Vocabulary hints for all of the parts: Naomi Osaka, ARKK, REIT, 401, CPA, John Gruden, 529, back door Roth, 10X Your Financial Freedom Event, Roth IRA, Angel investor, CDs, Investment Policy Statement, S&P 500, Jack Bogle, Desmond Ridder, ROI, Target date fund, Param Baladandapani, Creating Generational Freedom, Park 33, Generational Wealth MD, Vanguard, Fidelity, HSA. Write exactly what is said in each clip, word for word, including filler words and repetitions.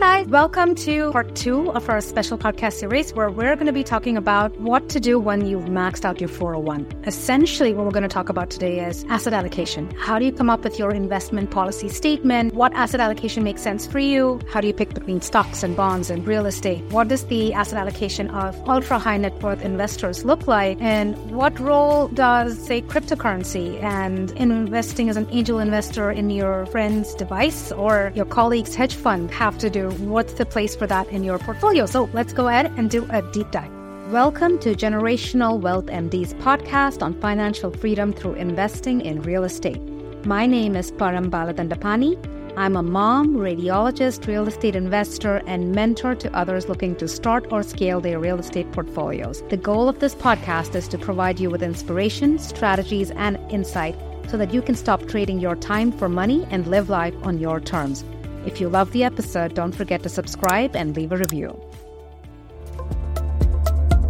guys, welcome to part two of our special podcast series where we're going to be talking about what to do when you've maxed out your four oh one. Essentially, what we're going to talk about today is asset allocation. How do you come up with your investment policy statement? What asset allocation makes sense for you? How do you pick between stocks and bonds and real estate? What does the asset allocation of ultra high net worth investors look like? And what role does, say, cryptocurrency and investing as an angel investor in your friend's device or your colleague's hedge fund have to do? What's the place for that in your portfolio? So let's go ahead and do a deep dive. Welcome to Generational Wealth M D's podcast on financial freedom through investing in real estate. My name is Param Baladandapani. I'm a mom, radiologist, real estate investor, and mentor to others looking to start or scale their real estate portfolios. The goal of this podcast is to provide you with inspiration, strategies, and insight so that you can stop trading your time for money and live life on your terms. If you love the episode, don't forget to subscribe and leave a review.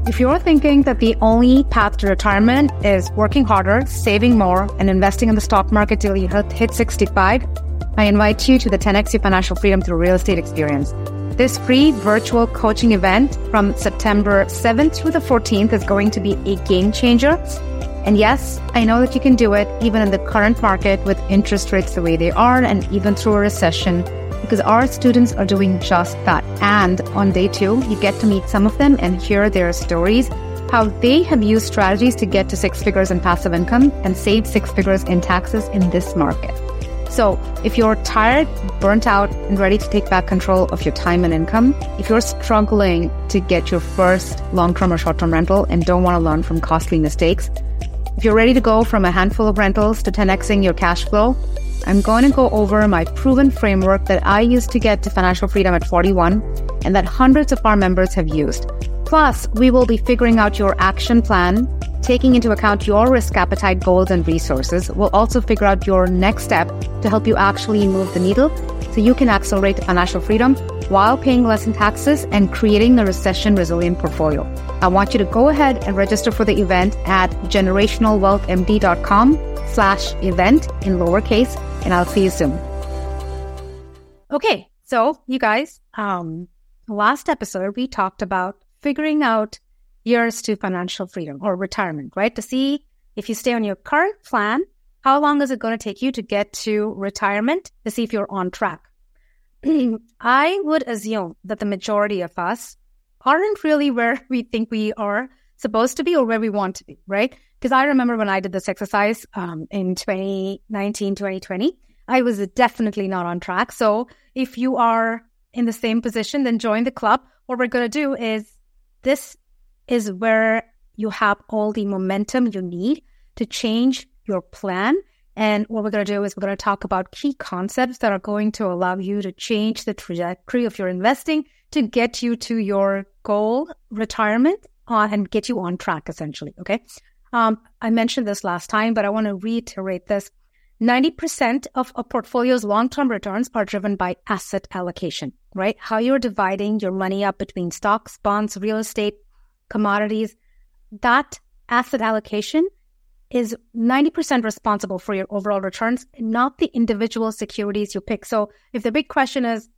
If you're thinking that the only path to retirement is working harder, saving more, and investing in the stock market till you hit sixty-five, I invite you to the ten X Your Financial Freedom Through Real Estate Experience. This free virtual coaching event from September seventh through the fourteenth is going to be a game changer. And yes, I know that you can do it even in the current market with interest rates the way they are and even through a recession, because our students are doing just that. And on day two, you get to meet some of them and hear their stories, how they have used strategies to get to six figures in passive income and save six figures in taxes in this market. So if you're tired, burnt out, and ready to take back control of your time and income, if you're struggling to get your first long-term or short-term rental and don't want to learn from costly mistakes, if you're ready to go from a handful of rentals to ten Xing your cash flow, I'm going to go over my proven framework that I used to get to financial freedom at forty-one and that hundreds of our members have used. Plus, we will be figuring out your action plan, taking into account your risk appetite, goals, and resources. We'll also figure out your next step to help you actually move the needle so you can accelerate financial freedom while paying less in taxes and creating a recession-resilient portfolio. I want you to go ahead and register for the event at generationalwealthmd.com slash event in lowercase, and I'll see you soon. Okay, so you guys, um, last episode, we talked about figuring out years to financial freedom or retirement, right? To see if you stay on your current plan, how long is it going to take you to get to retirement to see if you're on track? I would assume that the majority of us aren't really where we think we are supposed to be or where we want to be, right? Because I remember when I did this exercise um, in twenty nineteen, twenty twenty, I was definitely not on track. So if you are in the same position, then join the club. What we're going to do is this is where you have all the momentum you need to change your plan. And what we're going to do is we're going to talk about key concepts that are going to allow you to change the trajectory of your investing to get you to your goal retirement uh, and get you on track, essentially. Okay. Um, I mentioned this last time, but I want to reiterate this. ninety percent of a portfolio's long-term returns are driven by asset allocation, right? How you're dividing your money up between stocks, bonds, real estate, commodities. That asset allocation is ninety percent responsible for your overall returns, not the individual securities you pick. So if the big question is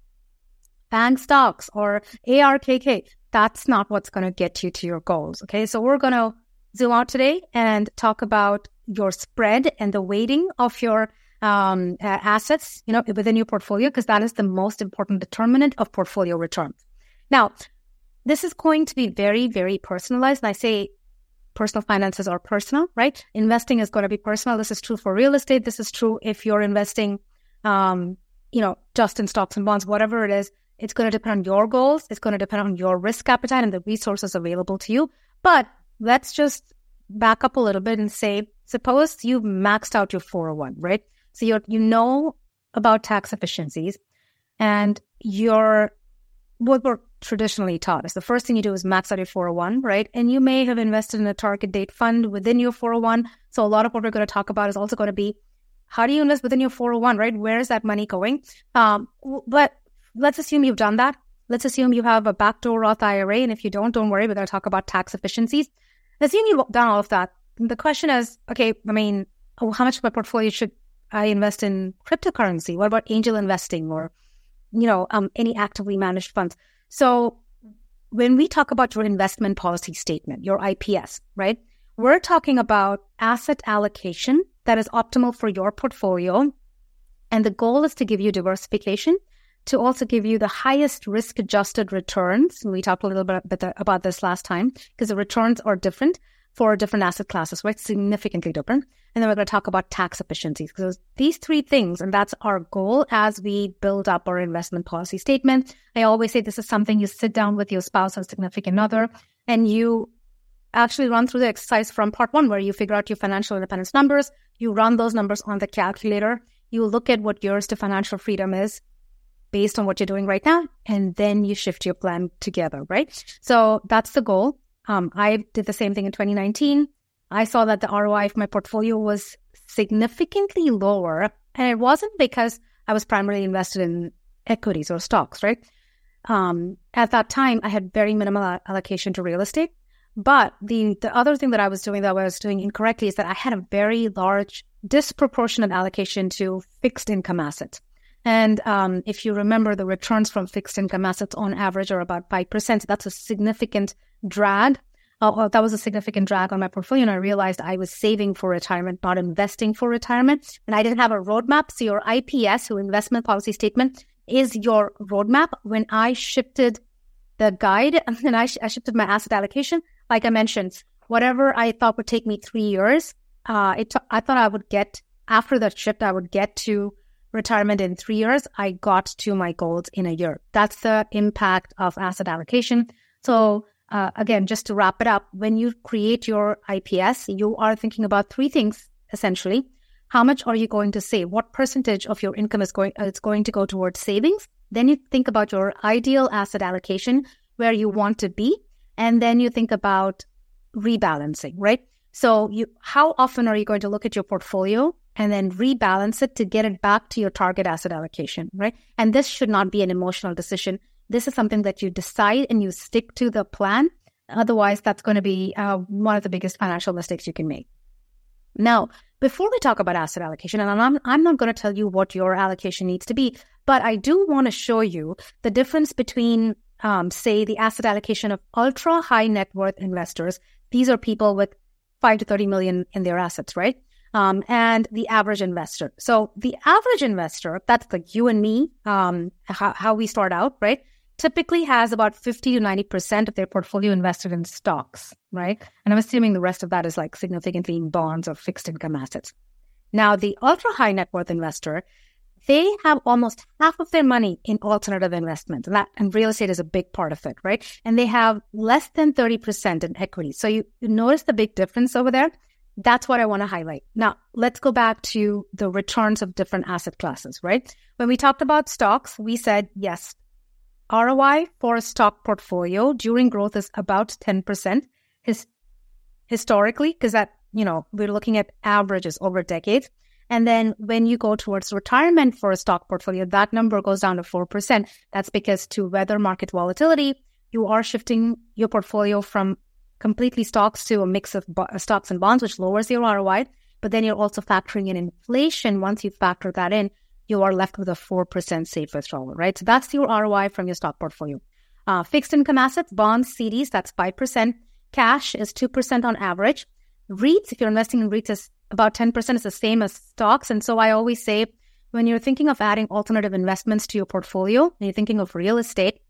bank stocks or A R K K, that's not what's going to get you to your goals, okay? So we're going to zoom out today and talk about your spread and the weighting of your um, uh, assets, you know, within your portfolio, because that is the most important determinant of portfolio returns. Now, this is going to be very, very personalized. And I say personal finances are personal, right? Investing is going to be personal. This is true for real estate. This is true if you're investing, um, you know, just in stocks and bonds, whatever it is. It's going to depend on your goals. It's going to depend on your risk appetite and the resources available to you. But let's just back up a little bit and say, suppose you've maxed out your four oh one, right? So you you know about tax efficiencies, and you're what we're traditionally taught is the first thing you do is max out your four oh one, right? And you may have invested in a target date fund within your four oh one. So a lot of what we're going to talk about is also going to be, how do you invest within your four oh one, right? Where is that money going? Um, but let's assume you've done that. Let's assume you have a back door Roth I R A. And if you don't, don't worry, we're going to talk about tax efficiencies. Assume you've done all of that. The question is, okay, I mean, how much of my portfolio should I invest in cryptocurrency? What about angel investing or you know, um, any actively managed funds. So when we talk about your investment policy statement, your I P S, right, we're talking about asset allocation that is optimal for your portfolio. And the goal is to give you diversification, to also give you the highest risk-adjusted returns. We talked a little bit about this last time because the returns are different for different asset classes, right? Significantly different. And then we're going to talk about tax efficiencies. So these three things, and that's our goal as we build up our investment policy statement. I always say this is something you sit down with your spouse or significant other, and you actually run through the exercise from part one, where you figure out your financial independence numbers. You run those numbers on the calculator. You look at what yours to financial freedom is based on what you're doing right now, and then you shift your plan together, right? So that's the goal. Um, I did the same thing in twenty nineteen. I saw that the R O I of my portfolio was significantly lower, and it wasn't because I was primarily invested in equities or stocks, right? Um, at that time, I had very minimal allocation to real estate. But the, the other thing that I was doing that I was doing incorrectly is that I had a very large disproportionate allocation to fixed income assets. And um, if you remember, the returns from fixed income assets on average are about five percent. That's a significant drag. Uh, that was a significant drag on my portfolio. And I realized I was saving for retirement, not investing for retirement. And I didn't have a roadmap. So your I P S, your investment policy statement, is your roadmap. When I shifted the guide and I, sh- I shifted my asset allocation, like I mentioned, whatever I thought would take me three years, uh, it t- I thought I would get, after that shift, I would get to retirement in three years, I got to my goals in a year. That's the impact of asset allocation. So uh, again, just to wrap it up, when you create your I P S, you are thinking about three things, essentially. How much are you going to save? What percentage of your income is going, it's going to go towards savings? Then you think about your ideal asset allocation, where you want to be. And then you think about rebalancing, right? So you, how often are you going to look at your portfolio and then rebalance it to get it back to your target asset allocation, right? And this should not be an emotional decision. This is something that you decide and you stick to the plan. Otherwise, that's going to be uh, one of the biggest financial mistakes you can make. Now, before we talk about asset allocation, and I'm, I'm not going to tell you what your allocation needs to be, but I do want to show you the difference between, um, say, the asset allocation of ultra high net worth investors. These are people with five to thirty million in their assets, right? Um, and the average investor. So the average investor, that's like you and me, um, how, how we start out, right? Typically has about fifty to ninety percent of their portfolio invested in stocks, right? And I'm assuming the rest of that is like significantly in bonds or fixed income assets. Now, the ultra high net worth investor, they have almost half of their money in alternative investments, and, that, and real estate is a big part of it, right? And they have less than thirty percent in equity. So you, you notice the big difference over there. That's what I want to highlight. Now, let's go back to the returns of different asset classes, right? When we talked about stocks, we said, yes, R O I for a stock portfolio during growth is about ten percent his- historically, because that, you know, we're looking at averages over decades. And then when you go towards retirement for a stock portfolio, that number goes down to four percent. That's because to weather market volatility, you are shifting your portfolio from completely stocks to a mix of bo- stocks and bonds, which lowers your R O I. But then you're also factoring in inflation. Once you factor that in, you are left with a four percent safe withdrawal, right? So that's your R O I from your stock portfolio. Uh, fixed income assets, bonds, C Ds, that's five percent. Cash is two percent on average. REITs, if you're investing in REITs, is about ten percent. It's the same as stocks. And so I always say, when you're thinking of adding alternative investments to your portfolio, and you're thinking of real estate,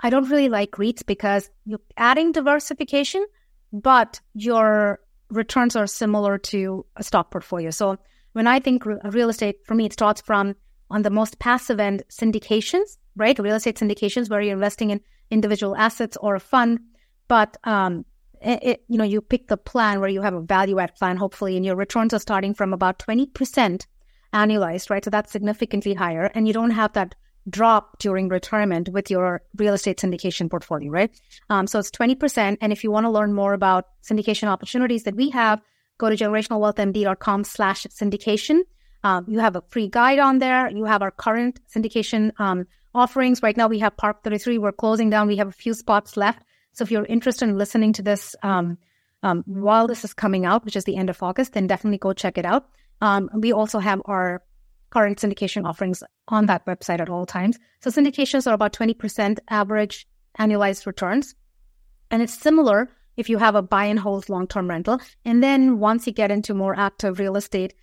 I don't really like REITs because you're adding diversification, but your returns are similar to a stock portfolio. So when I think re- real estate, for me, it starts from on the most passive end, syndications, right? Real estate syndications, where you're investing in individual assets or a fund, but um, it, it, you know, you pick the plan where you have a value add plan, hopefully, and your returns are starting from about twenty percent annualized, right? So that's significantly higher, and you don't have that drop during retirement with your real estate syndication portfolio, right? Um, so it's twenty percent. And if you want to learn more about syndication opportunities that we have, go to generationalwealthmd.com slash syndication. Um, you have a free guide on there. You have our current syndication um, offerings. Right now we have Park thirty-three. We're closing down. We have a few spots left. So if you're interested in listening to this um, um, while this is coming out, which is the end of August, then definitely go check it out. Um, we also have our current syndication offerings on that website at all times. So syndications are about twenty percent average annualized returns. And it's similar if you have a buy and hold long-term rental. And then once you get into more active real estate,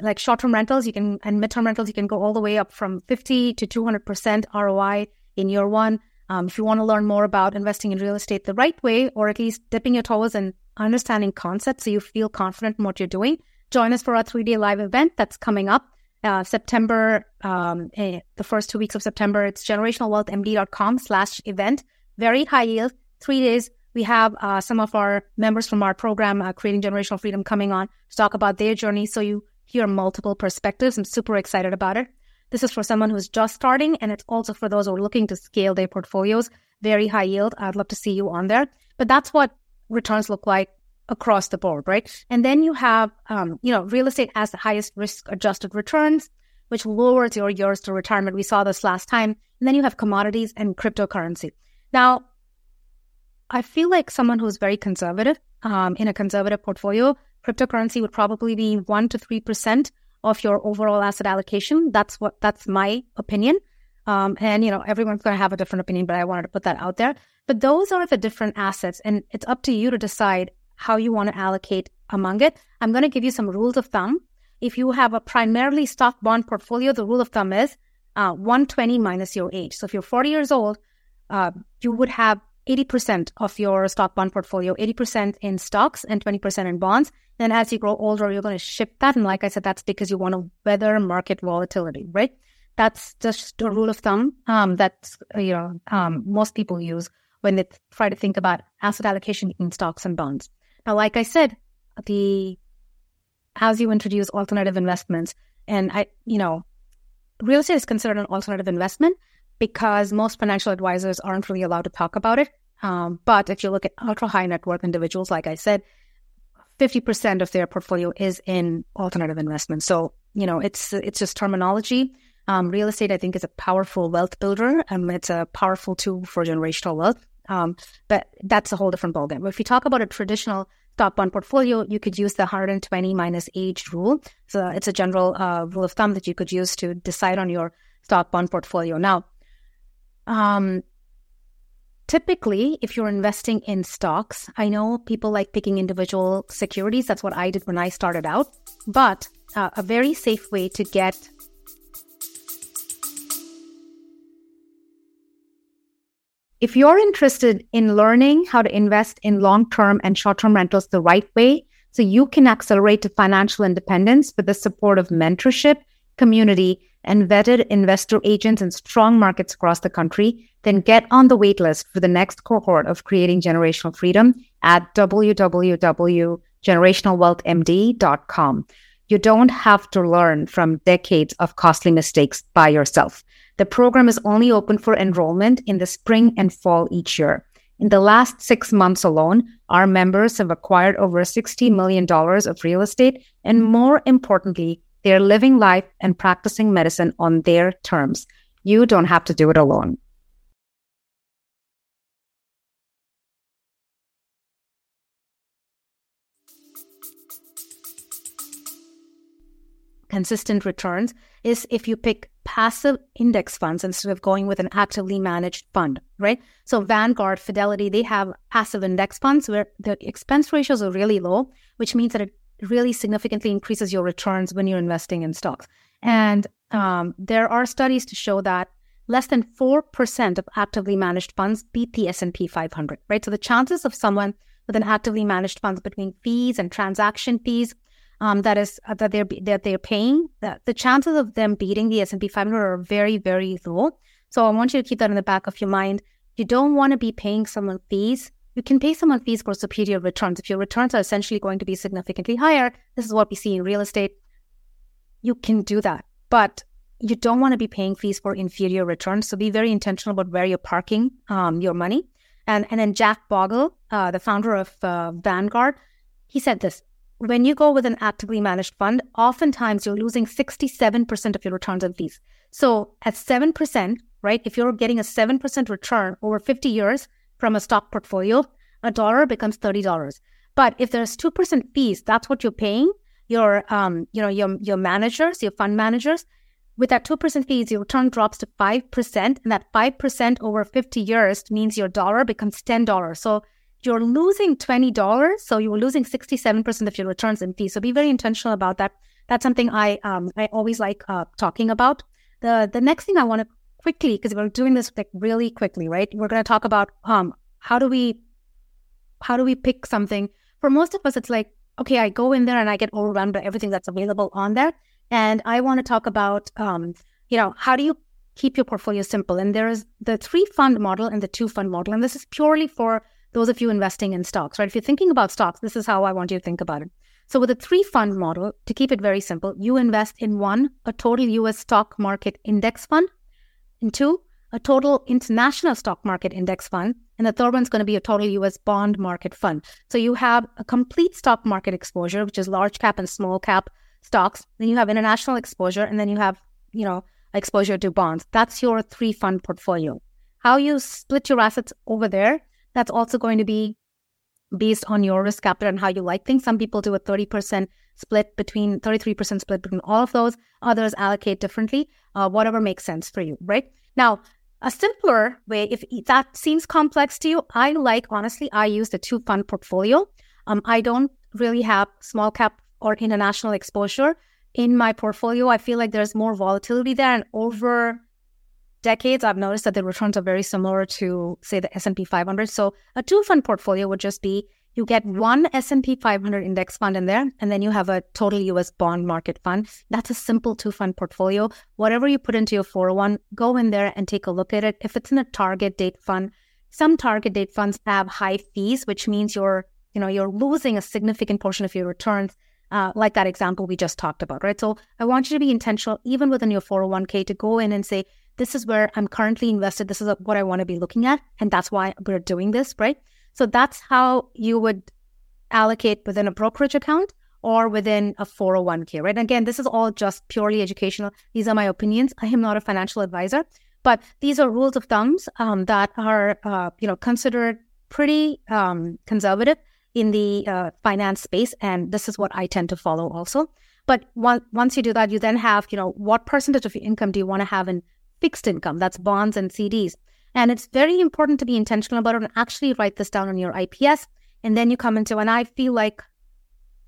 like short-term rentals, you can, and mid-term rentals, you can go all the way up from fifty to two hundred percent R O I in year one. Um, if you want to learn more about investing in real estate the right way, or at least dipping your toes and understanding concepts so you feel confident in what you're doing, join us for our three-day live event that's coming up uh, September, um, eh, the first two weeks of September. It's generational wealth m d dot com slash event. Very high yield, three days. We have uh, some of our members from our program, uh, Creating Generational Freedom, coming on to talk about their journey so you hear multiple perspectives. I'm super excited about it. This is for someone who's just starting, and it's also for those who are looking to scale their portfolios. Very high yield. I'd love to see you on there. But that's what returns look like across the board, right? And then you have, um, you know, real estate has the highest risk-adjusted returns, which lowers your years to retirement. We saw this last time. And then you have commodities and cryptocurrency. Now, I feel like someone who's very conservative, um, in a conservative portfolio, cryptocurrency would probably be one to three percent of your overall asset allocation. That's what, that's my opinion. Um, and, you know, everyone's going to have a different opinion, but I wanted to put that out there. But those are the different assets, and it's up to you to decide how you want to allocate among it. I'm going to give you some rules of thumb. If you have a primarily stock bond portfolio, the rule of thumb is uh, one twenty minus your age. So if you're forty years old, uh, you would have eighty percent of your stock bond portfolio, eighty percent in stocks and twenty percent in bonds. Then as you grow older, you're going to shift that. And like I said, that's because you want to weather market volatility, right? That's just a rule of thumb um, that you know um, most people use when they try to think about asset allocation in stocks and bonds. Now, like I said, the as you introduce alternative investments, and I, you know, real estate is considered an alternative investment because most financial advisors aren't really allowed to talk about it. Um, but if you look at ultra high net worth individuals, like I said, fifty percent of their portfolio is in alternative investments. So, you know, it's it's just terminology. Um, real estate, I think, is a powerful wealth builder. Um, it's a powerful tool for generational wealth. Um, but that's a whole different ballgame. If you talk about a traditional stock bond portfolio, you could use the one twenty minus age rule. So it's a general uh, rule of thumb that you could use to decide on your stock bond portfolio. Now, um, typically, if you're investing in stocks, I know people like picking individual securities. That's what I did when I started out. But uh, a very safe way to get If you're interested in learning how to invest in long-term and short-term rentals the right way, so you can accelerate to financial independence with the support of mentorship, community, and vetted investor agents in strong markets across the country, then get on the waitlist for the next cohort of Creating Generational Freedom at w w w dot generational wealth m d dot com. You don't have to learn from decades of costly mistakes by yourself. The program is only open for enrollment in the spring and fall each year. In the last six months alone, our members have acquired over sixty million dollars of real estate, and more importantly, they're living life and practicing medicine on their terms. You don't have to do it alone. Consistent returns is if you pick passive index funds instead of going with an actively managed fund, right? So Vanguard, Fidelity, they have passive index funds where the expense ratios are really low, which means that it really significantly increases your returns when you're investing in stocks. And um, there are studies to show that less than four percent of actively managed funds beat the S and P five hundred, right? So the chances of someone with an actively managed fund between fees and transaction fees Um, that is uh, that they're that they're paying, that the chances of them beating the S and P five hundred are very, very low. So I want you to keep that in the back of your mind. You don't want to be paying someone fees. You can pay someone fees for superior returns. If your returns are essentially going to be significantly higher, this is what we see in real estate, you can do that. But you don't want to be paying fees for inferior returns. So be very intentional about where you're parking um, your money. And and then Jack Bogle, uh, the founder of uh, Vanguard, he said this. When you go with an actively managed fund, oftentimes you're losing sixty-seven percent of your returns on fees. So at seven percent, right, if you're getting a seven percent return over fifty years from a stock portfolio, a dollar becomes thirty dollars. But if there's two percent fees, that's what you're paying your, um, you know, your, your managers, your fund managers, With that two percent fees, your return drops to five percent, and that five percent over fifty years means your dollar becomes ten dollars. So you're losing twenty dollars, so you're losing sixty-seven percent of your returns in fees. So be very intentional about that. That's something I um, I always like uh, talking about. The the next thing I want to quickly, because we're doing this like really quickly, right? We're going to talk about um how do we how do we pick something. For most of us, it's like, okay, I go in there and I get overrun by everything that's available on there. And I want to talk about, um, you know, how do you keep your portfolio simple? And there is the three fund model and the two fund model. And this is purely for those of you investing in stocks, right? If you're thinking about stocks, this is how I want you to think about it. So with the three fund model, to keep it very simple, you invest in one, a total U S stock market index fund, and two, a total international stock market index fund, and the third one's going to be a total U S bond market fund. So you have a complete stock market exposure, which is large cap and small cap stocks. Then you have international exposure, and then you have, you know, exposure to bonds. That's your three fund portfolio. How you split your assets over there, that's also going to be based on your risk capital and how you like things. Some people do a thirty percent split between, thirty-three percent split between all of those. Others allocate differently, uh, whatever makes sense for you, right? Now, a simpler way, if that seems complex to you, I like, honestly, I use the two fund portfolio. Um, I don't really have small cap or international exposure in my portfolio. I feel like there's more volatility there, and over decades, I've noticed that the returns are very similar to, say, the S and P five hundred. So a two-fund portfolio would just be, you get one S and P five hundred index fund in there, and then you have a total U S bond market fund. That's a simple two-fund portfolio. Whatever you put into your four oh one, go in there and take a look at it. If it's in a target date fund, some target date funds have high fees, which means you're, you know, you're losing a significant portion of your returns, uh, like that example we just talked about, right? So I want you to be intentional, even within your four oh one k, to go in and say, this is where I'm currently invested. This is what I want to be looking at. And that's why we're doing this, right? So that's how you would allocate within a brokerage account or within a four oh one k, right? And again, this is all just purely educational. These are my opinions. I am not a financial advisor, but these are rules of thumbs um, that are, uh, you know, considered pretty um, conservative in the uh, finance space. And this is what I tend to follow also. But one, once you do that, you then have, you know, what percentage of your income do you want to have in fixed income? That's bonds and C Ds. And it's very important to be intentional about it and actually write this down on your I P S. And then you come into, and I feel like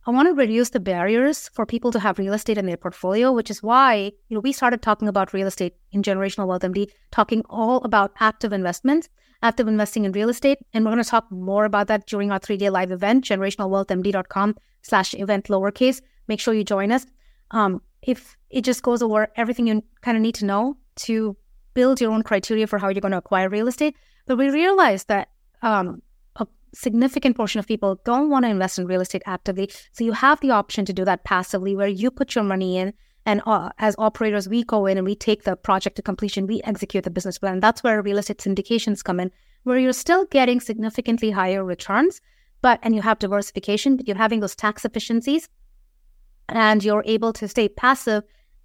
I want to reduce the barriers for people to have real estate in their portfolio, which is why, you know, we started talking about real estate in Generational Wealth M D, talking all about active investments, active investing in real estate. And we're going to talk more about that during our three-day live event, generationalwealthmd.com slash event lowercase. Make sure you join us. Um, if it just goes over everything you kind of need to know to build your own criteria for how you're going to acquire real estate. But we realized that um, a significant portion of people don't want to invest in real estate actively. So you have the option to do that passively, where you put your money in, and uh, as operators, we go in and we take the project to completion, we execute the business plan. That's where real estate syndications come in, where you're still getting significantly higher returns, but and you have diversification, but you're having those tax efficiencies, and you're able to stay passive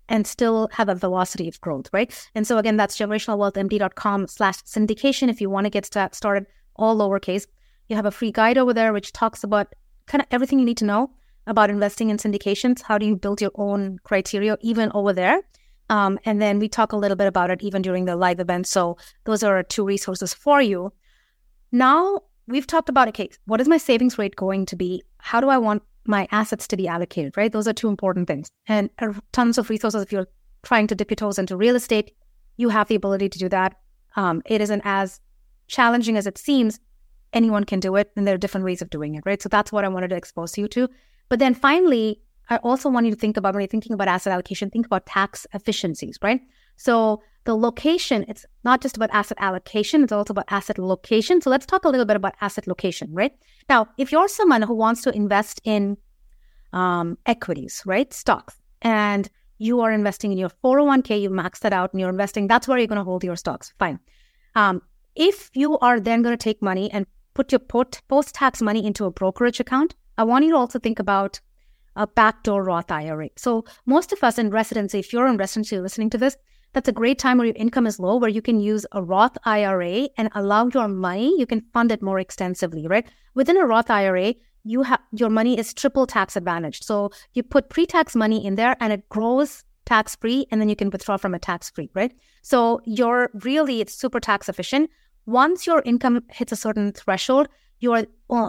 and still have a velocity of growth, right? And so again, that's generationalwealthmd.com slash syndication. If you want to get start, started, all lowercase, you have a free guide over there, which talks about kind of everything you need to know about investing in syndications. How do you build your own criteria even over there? Um, and then we talk a little bit about it even during the live event. So those are our two resources for you. Now we've talked about, okay, what is my savings rate going to be? How do I want my assets to be allocated, right? Those are two important things. And tons of resources. If you're trying to dip your toes into real estate, you have the ability to do that. Um, it isn't as challenging as it seems. Anyone can do it, and there are different ways of doing it, right? So that's what I wanted to expose you to. But then finally, I also want you to think about, when you're thinking about asset allocation, think about tax efficiencies, right? So the location, it's not just about asset allocation, it's also about asset location. So let's talk a little bit about asset location, right? Now, if you're someone who wants to invest in um, equities, right, stocks, and you are investing in your four oh one k, you max that out and you're investing, that's where you're going to hold your stocks, fine. Um, if you are then going to take money and put your post-tax money into a brokerage account, I want you to also think about a back door Roth I R A. So most of us in residency, if you're in residency listening to this, that's a great time where your income is low, where you can use a Roth I R A and allow your money, you can fund it more extensively, right? Within a Roth I R A, you have your money is triple tax advantaged. So you put pre-tax money in there and it grows tax-free, and then you can withdraw from it tax-free, right? So you're really, it's super tax efficient. Once your income hits a certain threshold, you are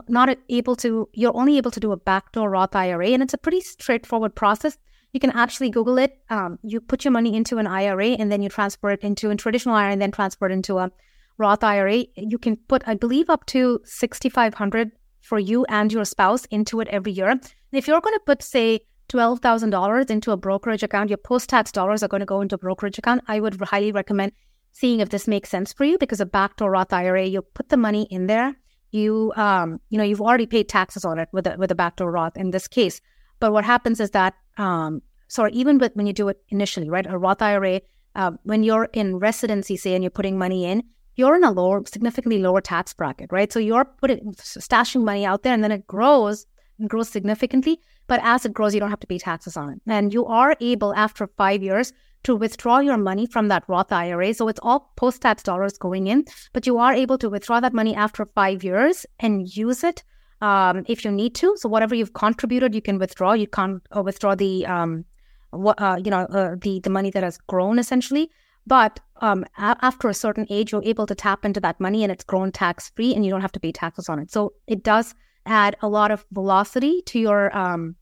not able to, you're only able to do a backdoor Roth I R A, and it's a pretty straightforward process. You can actually Google it. Um, you put your money into an I R A, and then you transfer it into a traditional I R A, and then transfer it into a Roth I R A. You can put, I believe, up to six thousand five hundred dollars for you and your spouse into it every year. And if you're going to put, say, twelve thousand dollars into a brokerage account, your post-tax dollars are going to go into a brokerage account. I would highly recommend seeing if this makes sense for you, because a backdoor Roth I R A, you put the money in there. You, um, you know, you've already paid taxes on it with a, with a backdoor Roth in this case. But what happens is that, um, sorry, even with, when you do it initially, right, a Roth I R A, uh, when you're in residency, say, and you're putting money in, you're in a lower, significantly lower tax bracket, right? So you're putting, stashing money out there, and then it grows, and grows significantly. But as it grows, you don't have to pay taxes on it. And you are able, after five years, to withdraw your money from that Roth I R A. So it's all post-tax dollars going in, but you are able to withdraw that money after five years and use it um, if you need to. So whatever you've contributed, you can withdraw. You can't uh, withdraw the, um, uh, you know, uh, the, the money that has grown, essentially. But um, a- after a certain age, you're able to tap into that money, and it's grown tax-free, and you don't have to pay taxes on it. So it does add a lot of velocity to your um,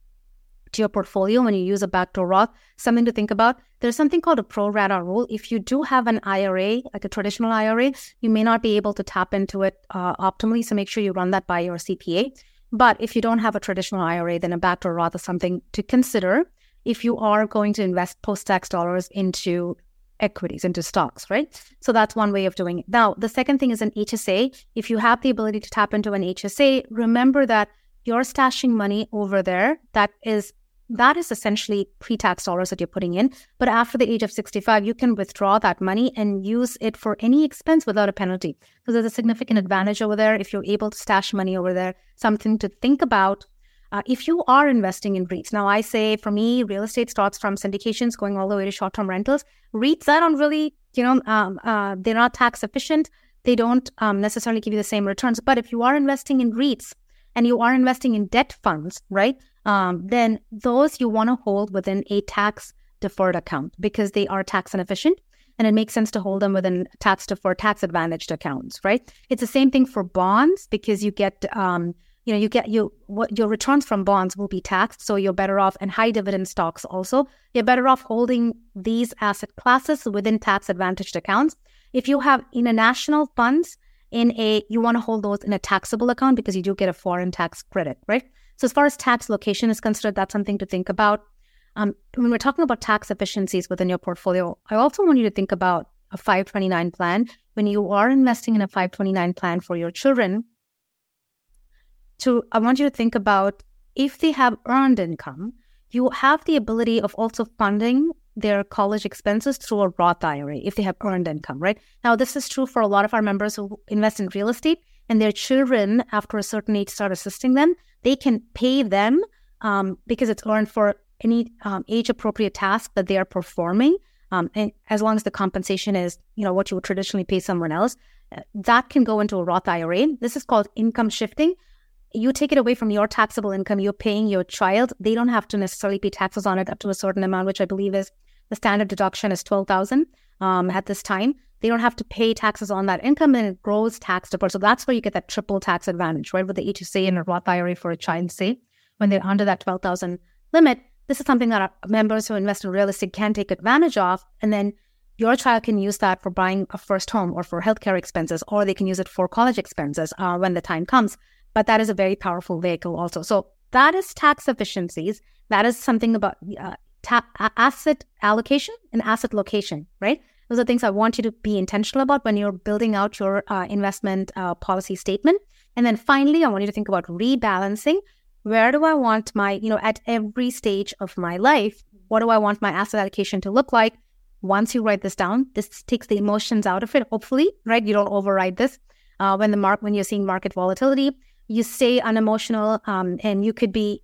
to your portfolio when you use a backdoor Roth. Something to think about. There's something called a pro rata rule. If you do have an I R A, like a traditional I R A, you may not be able to tap into it uh, optimally. So make sure you run that by your C P A. But if you don't have a traditional I R A, then a backdoor Roth is something to consider if you are going to invest post-tax dollars into equities, into stocks, right? So that's one way of doing it. Now, the second thing is an H S A. If you have the ability to tap into an H S A, remember that you're stashing money over there. That is that is essentially pre-tax dollars that you're putting in. But after the age of sixty-five, you can withdraw that money and use it for any expense without a penalty. So there's a significant advantage over there if you're able to stash money over there. Something to think about uh, if you are investing in REITs. Now, I say, for me, real estate stocks from syndications going all the way to short-term rentals. REITs, I don't really, you know, um, uh, they're not tax efficient. They don't um, necessarily give you the same returns. But if you are investing in REITs, and you are investing in debt funds, right, um, then those you want to hold within a tax-deferred account, because they are tax inefficient, and it makes sense to hold them within tax-deferred, tax-advantaged accounts, right? It's the same thing for bonds, because you get, um, you know, you get you what your returns from bonds will be taxed, so you're better off, and high-dividend stocks also, you're better off holding these asset classes within tax-advantaged accounts. If you have international funds, in a, you want to hold those in a taxable account, because you do get a foreign tax credit, right? So as far as tax location is concerned, that's something to think about. Um, when we're talking about tax efficiencies within your portfolio, I also want you to think about a five twenty-nine plan. When you are investing in a five twenty-nine plan for your children, to, I want you to think about if they have earned income, you have the ability of also funding their college expenses through a Roth I R A if they have earned income, right? Now, this is true for a lot of our members who invest in real estate, and their children, after a certain age, start assisting them. They can pay them um, because it's earned for any um, age-appropriate task that they are performing, um, and as long as the compensation is, you know, what you would traditionally pay someone else, that can go into a Roth I R A. This is called income shifting. You take it away from your taxable income, you're paying your child. They don't have to necessarily pay taxes on it up to a certain amount, which I believe is the standard deduction is twelve thousand dollars um, at this time. They don't have to pay taxes on that income, and it grows tax deferred. So that's where you get that triple tax advantage, right? With the H S A and a Roth I R A for a child, say, when they're under that twelve thousand dollars limit, this is something that our members who invest in real estate can take advantage of. And then your child can use that for buying a first home or for healthcare expenses, or they can use it for college expenses uh, when the time comes. But that is a very powerful vehicle also. So that is tax efficiencies. That is something about uh, ta- asset allocation and asset location, right? Those are things I want you to be intentional about when you're building out your uh, investment uh, policy statement. And then finally, I want you to think about rebalancing. Where do I want my, you know, at every stage of my life, what do I want my asset allocation to look like? Once you write this down, this takes the emotions out of it, hopefully, right? You don't override this uh, when the mark when you're seeing market volatility. You stay unemotional, um, and you could be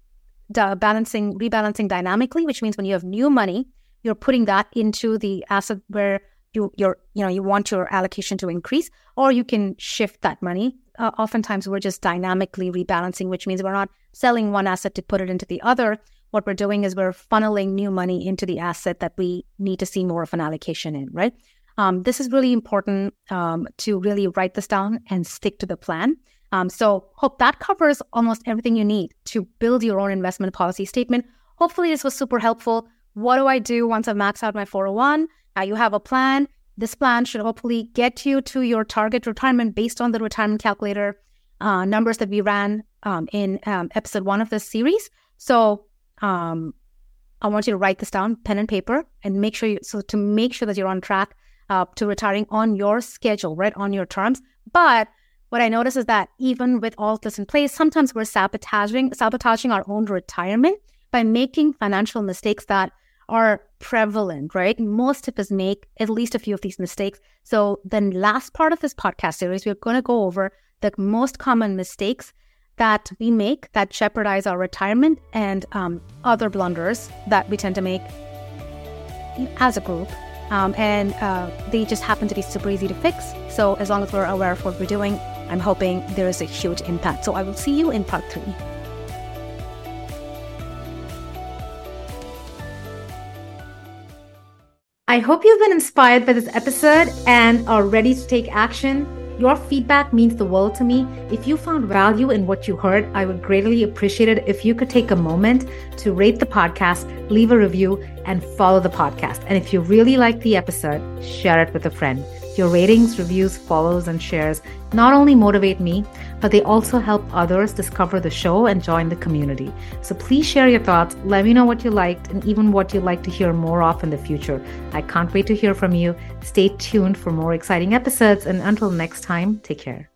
da- balancing, rebalancing dynamically, which means when you have new money, you're putting that into the asset where you you're, you know, you want your allocation to increase, or you can shift that money. Uh, oftentimes, we're just dynamically rebalancing, which means we're not selling one asset to put it into the other. what we're doing is we're funneling new money into the asset that we need to see more of an allocation in, right? Um, this is really important um, to really write this down and stick to the plan. Um, so hope that covers almost everything you need to build your own investment policy statement. Hopefully this was super helpful. What do I do once I've maxed out my four oh one? Uh, you have a plan. This plan should hopefully get you to your target retirement based on the retirement calculator uh, numbers that we ran um, in um, episode one of this series. So um, I want you to write this down, pen and paper, and make sure you, so to make sure that you're on track uh, to retiring on your schedule, right, on your terms. But what I notice is that even with all this in place, sometimes we're sabotaging sabotaging our own retirement by making financial mistakes that are prevalent, right? Most of us make at least a few of these mistakes. So the last part of this podcast series, we're going to go over the most common mistakes that we make that jeopardize our retirement and um, other blunders that we tend to make as a group. Um, and uh, they just happen to be super easy to fix. So as long as we're aware of what we're doing, I'm hoping there is a huge impact. So I will see you in part three. I hope you've been inspired by this episode and are ready to take action. Your feedback means the world to me. If you found value in what you heard, I would greatly appreciate it if you could take a moment to rate the podcast, leave a review, and follow the podcast. And if you really like the episode, share it with a friend. Your ratings, reviews, follows, and shares not only motivate me, but they also help others discover the show and join the community. So please share your thoughts. Let me know what you liked and even what you'd like to hear more of in the future. I can't wait to hear from you. Stay tuned for more exciting episodes. And until next time, take care.